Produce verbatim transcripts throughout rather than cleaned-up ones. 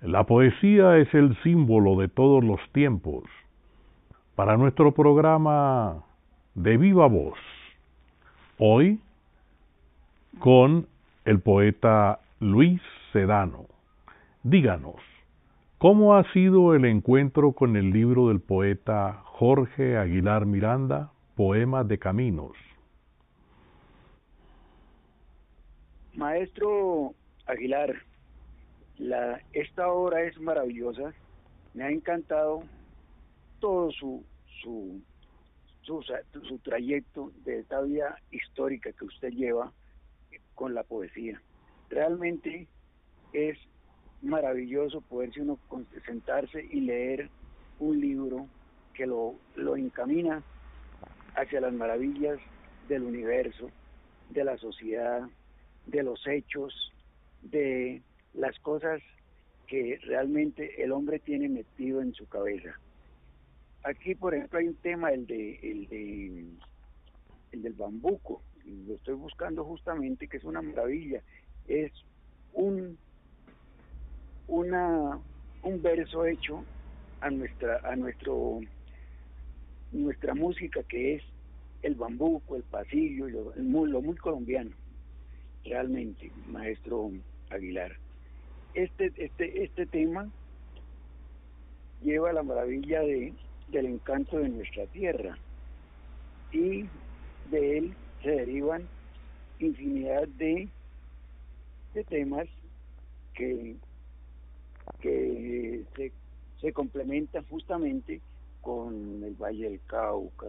La poesía es el símbolo de todos los tiempos. Para nuestro programa de Viva Voz, hoy con el poeta Luis Sedano. Díganos, ¿cómo ha sido el encuentro con el libro del poeta Jorge Aguilar Miranda, Poema de Caminos? Maestro Aguilar, la, esta obra es maravillosa, me ha encantado todo su, su, su, su trayecto de esta vida histórica que usted lleva con la poesía. Realmente es maravilloso poderse uno sentarse y leer un libro que lo, lo encamina hacia las maravillas del universo, de la sociedad, de los hechos, de las cosas que realmente el hombre tiene metido en su cabeza. Aquí, por ejemplo, hay un tema, el de el, de, el del bambuco, lo estoy buscando justamente, que es una maravilla, es un una un verso hecho a nuestra a nuestro nuestra música, que es el bambuco, el pasillo, lo, el, lo muy colombiano. Realmente, maestro Aguilar, este este este tema lleva la maravilla de del encanto de nuestra tierra, y de él se derivan infinidad de, de temas que, que se, se complementan justamente con el Valle del Cauca,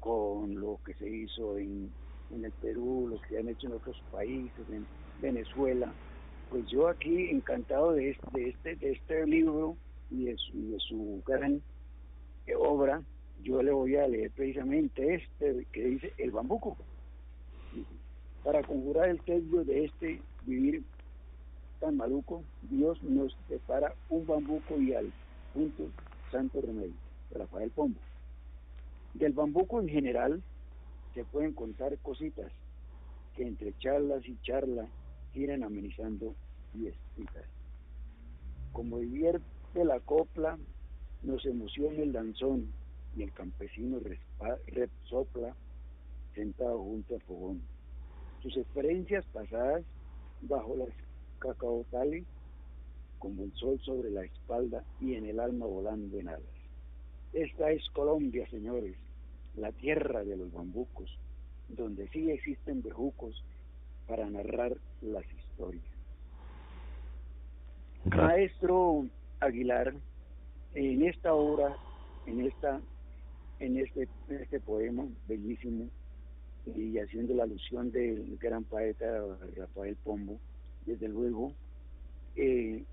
con lo que se hizo en, en el Perú, lo que se han hecho en otros países, en Venezuela. Pues yo aquí encantado de este, de este, de este libro y de su, de su gran obra. Yo le voy a leer precisamente este que dice el bambuco. Para conjurar el tedio de este vivir tan maluco, Dios nos depara un bambuco y al punto santo remedio. Rafael Pombo. Del bambuco en general se pueden contar cositas que entre charlas y charlas giran amenizando fiestitas. Como divierte la copla, nos emociona el danzón, y el campesino resopla sentado junto al fogón. Sus experiencias pasadas bajo las cacaotales, como el sol sobre la espalda y en el alma volando en alas. Esta es Colombia, señores, la tierra de los bambucos, donde sí existen bejucos para narrar las historias. Gracias. Maestro Aguilar, en esta obra, en esta en este, en este poema bellísimo, y haciendo la alusión del gran poeta Rafael Pombo, desde luego, eh,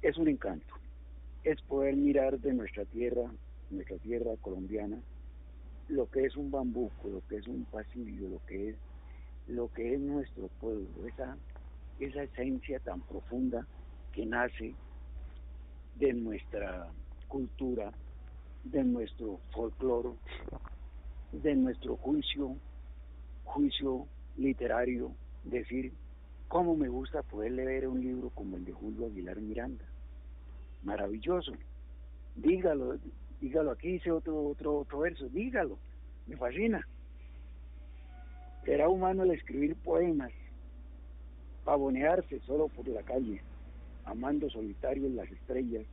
es un encanto, es poder mirar de nuestra tierra, nuestra tierra colombiana, lo que es un bambuco, lo que es un pasillo, lo que es, lo que es nuestro pueblo, esa, esa esencia tan profunda que nace de nuestra cultura, de nuestro folclore, de nuestro juicio, juicio literario. Decir, cómo me gusta poder leer un libro como el de Julio Aguilar Miranda. Maravilloso. Dígalo, dígalo aquí, hice otro, otro, otro verso, dígalo, me fascina. Será humano el escribir poemas, pavonearse solo por la calle, amando solitario en las estrellas,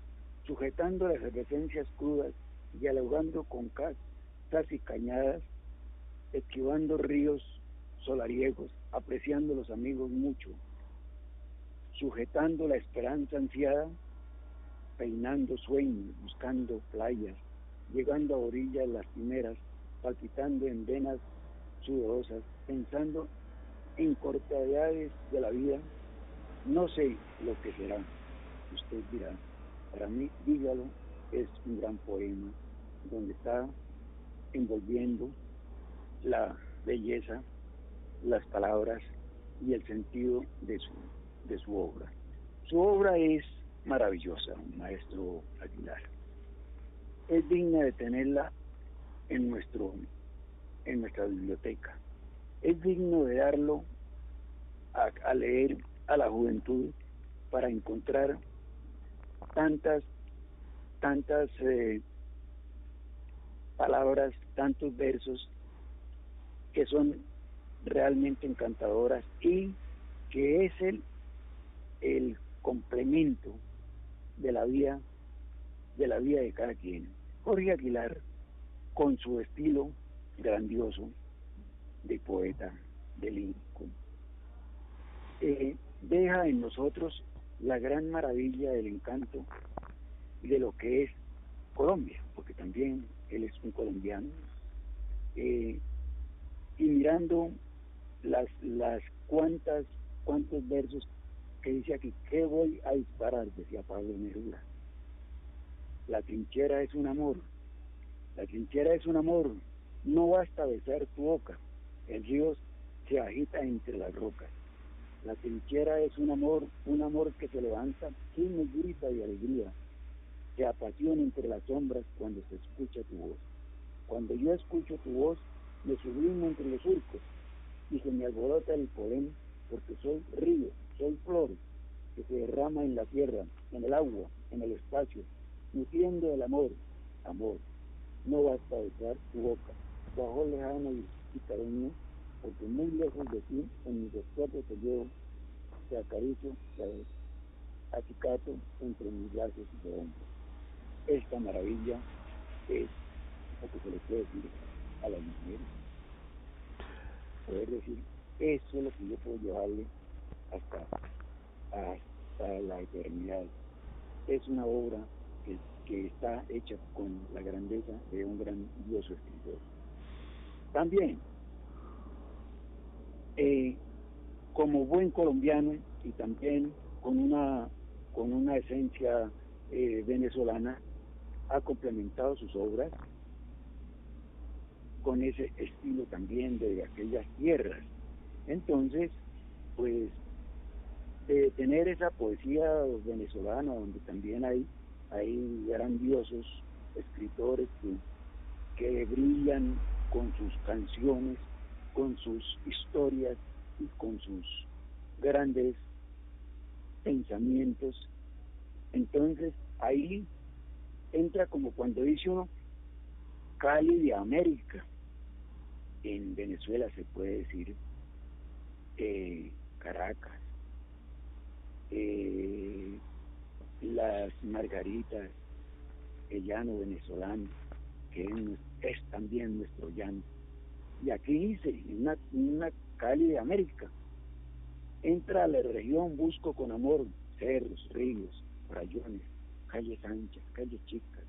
sujetando las efervescencias crudas, dialogando con casas y cañadas, esquivando ríos solariegos, apreciando a los amigos mucho, sujetando la esperanza ansiada, peinando sueños, buscando playas, llegando a orillas lastimeras, palpitando en venas sudorosas, pensando en cortedades de la vida. No sé lo que será, usted dirá. Para mí, dígalo, es un gran poema donde está envolviendo la belleza, las palabras y el sentido de su, de su obra. Su obra es maravillosa, maestro Aguilar. Es digna de tenerla en, nuestro, en nuestra biblioteca. Es digno de darlo a, a leer a la juventud para encontrar tantas, tantas eh, palabras, tantos versos que son realmente encantadoras y que es el, el complemento de la vida, de la vida de cada quien. Jorge Aguilar, con su estilo grandioso de poeta, de lírico, eh, deja en nosotros la gran maravilla del encanto de lo que es Colombia, porque también él es un colombiano, eh, y mirando las las cuantas cuantos versos que dice aquí, ¿qué voy a disparar?, decía Pablo Neruda. La trinchera es un amor, la trinchera es un amor, no basta besar tu boca, el río se agita entre las rocas. La trinchera es un amor, un amor que se levanta sin negrita y alegría, se apasiona entre las sombras cuando se escucha tu voz. Cuando yo escucho tu voz, me sublimo entre los surcos y se me alborota el poema, porque soy río, soy flor, que se derrama en la tierra, en el agua, en el espacio, nutriendo el amor, amor. No basta besar tu boca, tu ojo lejano y, y cariño, porque muy lejos de ti, en mis recuerdos te llevo, te acaricio, te acicato entre mis brazos y te hombro. Esta maravilla es lo que se le puede decir a las mujeres. Poder decir, eso es lo que yo puedo llevarle hasta, hasta la eternidad. Es una obra que, que está hecha con la grandeza de un grandioso escritor. También, eh, como buen colombiano y también con una, con una esencia eh, venezolana, ha complementado sus obras con ese estilo también de aquellas tierras. Entonces, pues, de tener esa poesía venezolana, donde también hay, hay grandiosos escritores que, que brillan con sus canciones, con sus historias y con sus grandes pensamientos. Entonces, ahí entra como cuando dice uno, Cali de América. En Venezuela se puede decir eh, Caracas, eh, las margaritas, el llano venezolano, que es, es también nuestro llano. Y aquí dice, una, una Cali de América. Entra a la región, busco con amor cerros, ríos, rayones, calles anchas, calles chicas,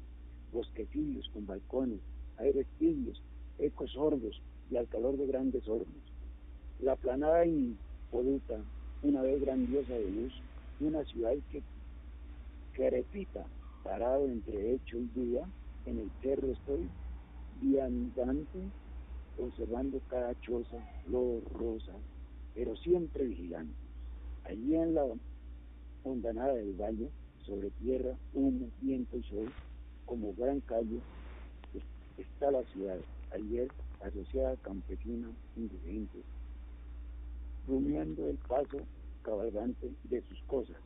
bosquecillos con balcones, aires tibios, ecos sordos y al calor de grandes hornos. La planada impoluta, una vez grandiosa de luz, y una ciudad que, que repita, parado entre hecho y día, en el cerro estoy, viandante, observando cada choza, flor, rosa, pero siempre vigilante. Allí en la hondanada del valle, sobre tierra, humo, viento y sol, como gran calle, está la ciudad, ayer asociada campesina, indigente, rumiando el paso cabalgante de sus cosas,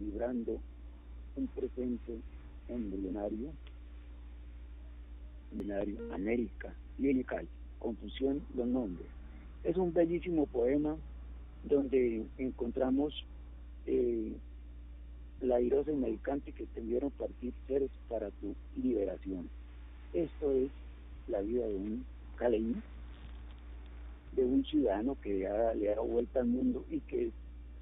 librando un presente embrionario, embrionario, América, lirical, confusión los nombres. Es un bellísimo poema donde encontramos eh, la airosa y medicante que te vieron partir seres para tu liberación. Esto es la vida de un caleño, de un ciudadano que ha, le ha dado vuelta al mundo y que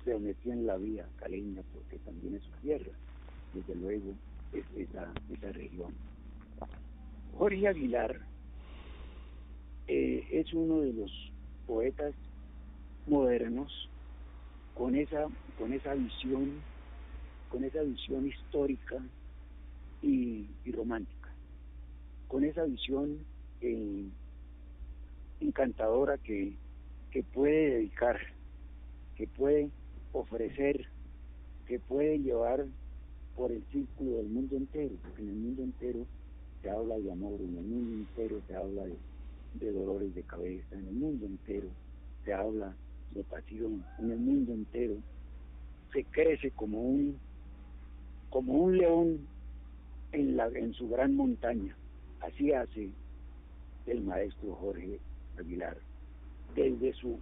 se metió en la vida caleña, porque también es su tierra, desde luego es esa, esa región. Jorge Aguilar eh, es uno de los poetas modernos con esa, con esa visión, con esa visión histórica y, y romántica, con esa visión eh, encantadora que, que puede dedicar, que puede ofrecer, que puede llevar por el círculo del mundo entero, porque en el mundo entero se habla de amor, en el mundo entero se habla de, de dolores de cabeza, en el mundo entero se habla de pasión, en el mundo entero se crece como un como un león en, la, en su gran montaña. Así hace el maestro Jorge Aguilar, desde, su,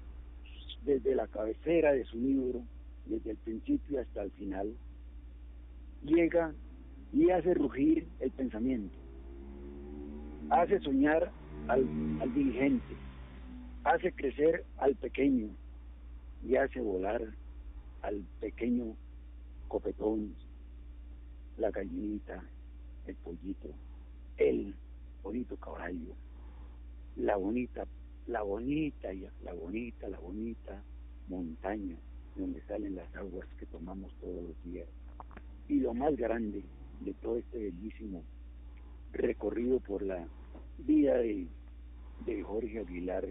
desde la cabecera de su libro, desde el principio hasta el final, llega y hace rugir el pensamiento, hace soñar al, al dirigente, hace crecer al pequeño y hace volar al pequeño copetón, la gallinita, el pollito, el bonito caballo, la bonita, la bonita, la bonita, la bonita montaña donde salen las aguas que tomamos todos los días. Y lo más grande de todo este bellísimo recorrido por la vida de, de Jorge Aguilar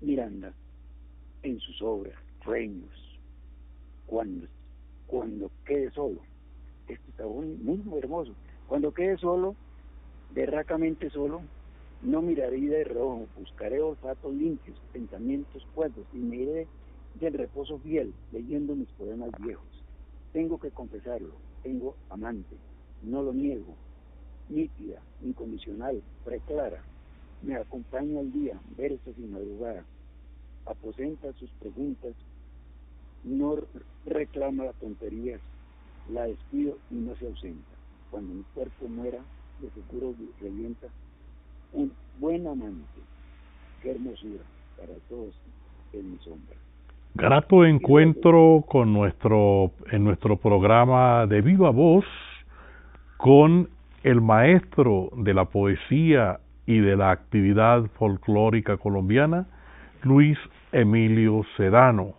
Miranda en sus obras, Sueños, cuando, cuando Quede Solo. Este está muy, muy hermoso. Cuando quede solo, berracamente solo, no miraré de rojo, buscaré olfatos limpios, pensamientos cuerdos, y me iré del reposo fiel, leyendo mis poemas viejos. Tengo que confesarlo, tengo amante, no lo niego, nítida, incondicional, preclara, me acompaña al día, versos y madrugada, aposenta sus preguntas, no reclama las tonterías, la despido y no se ausenta. Cuando mi cuerpo muera, de seguro revienta un buen amante. Qué hermosura para todos en mi sombra. Grato encuentro con nuestro en nuestro programa de Viva Voz con el maestro de la poesía y de la actividad folclórica colombiana, Luis Emilio Sedano,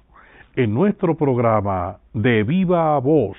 en nuestro programa de Viva Voz.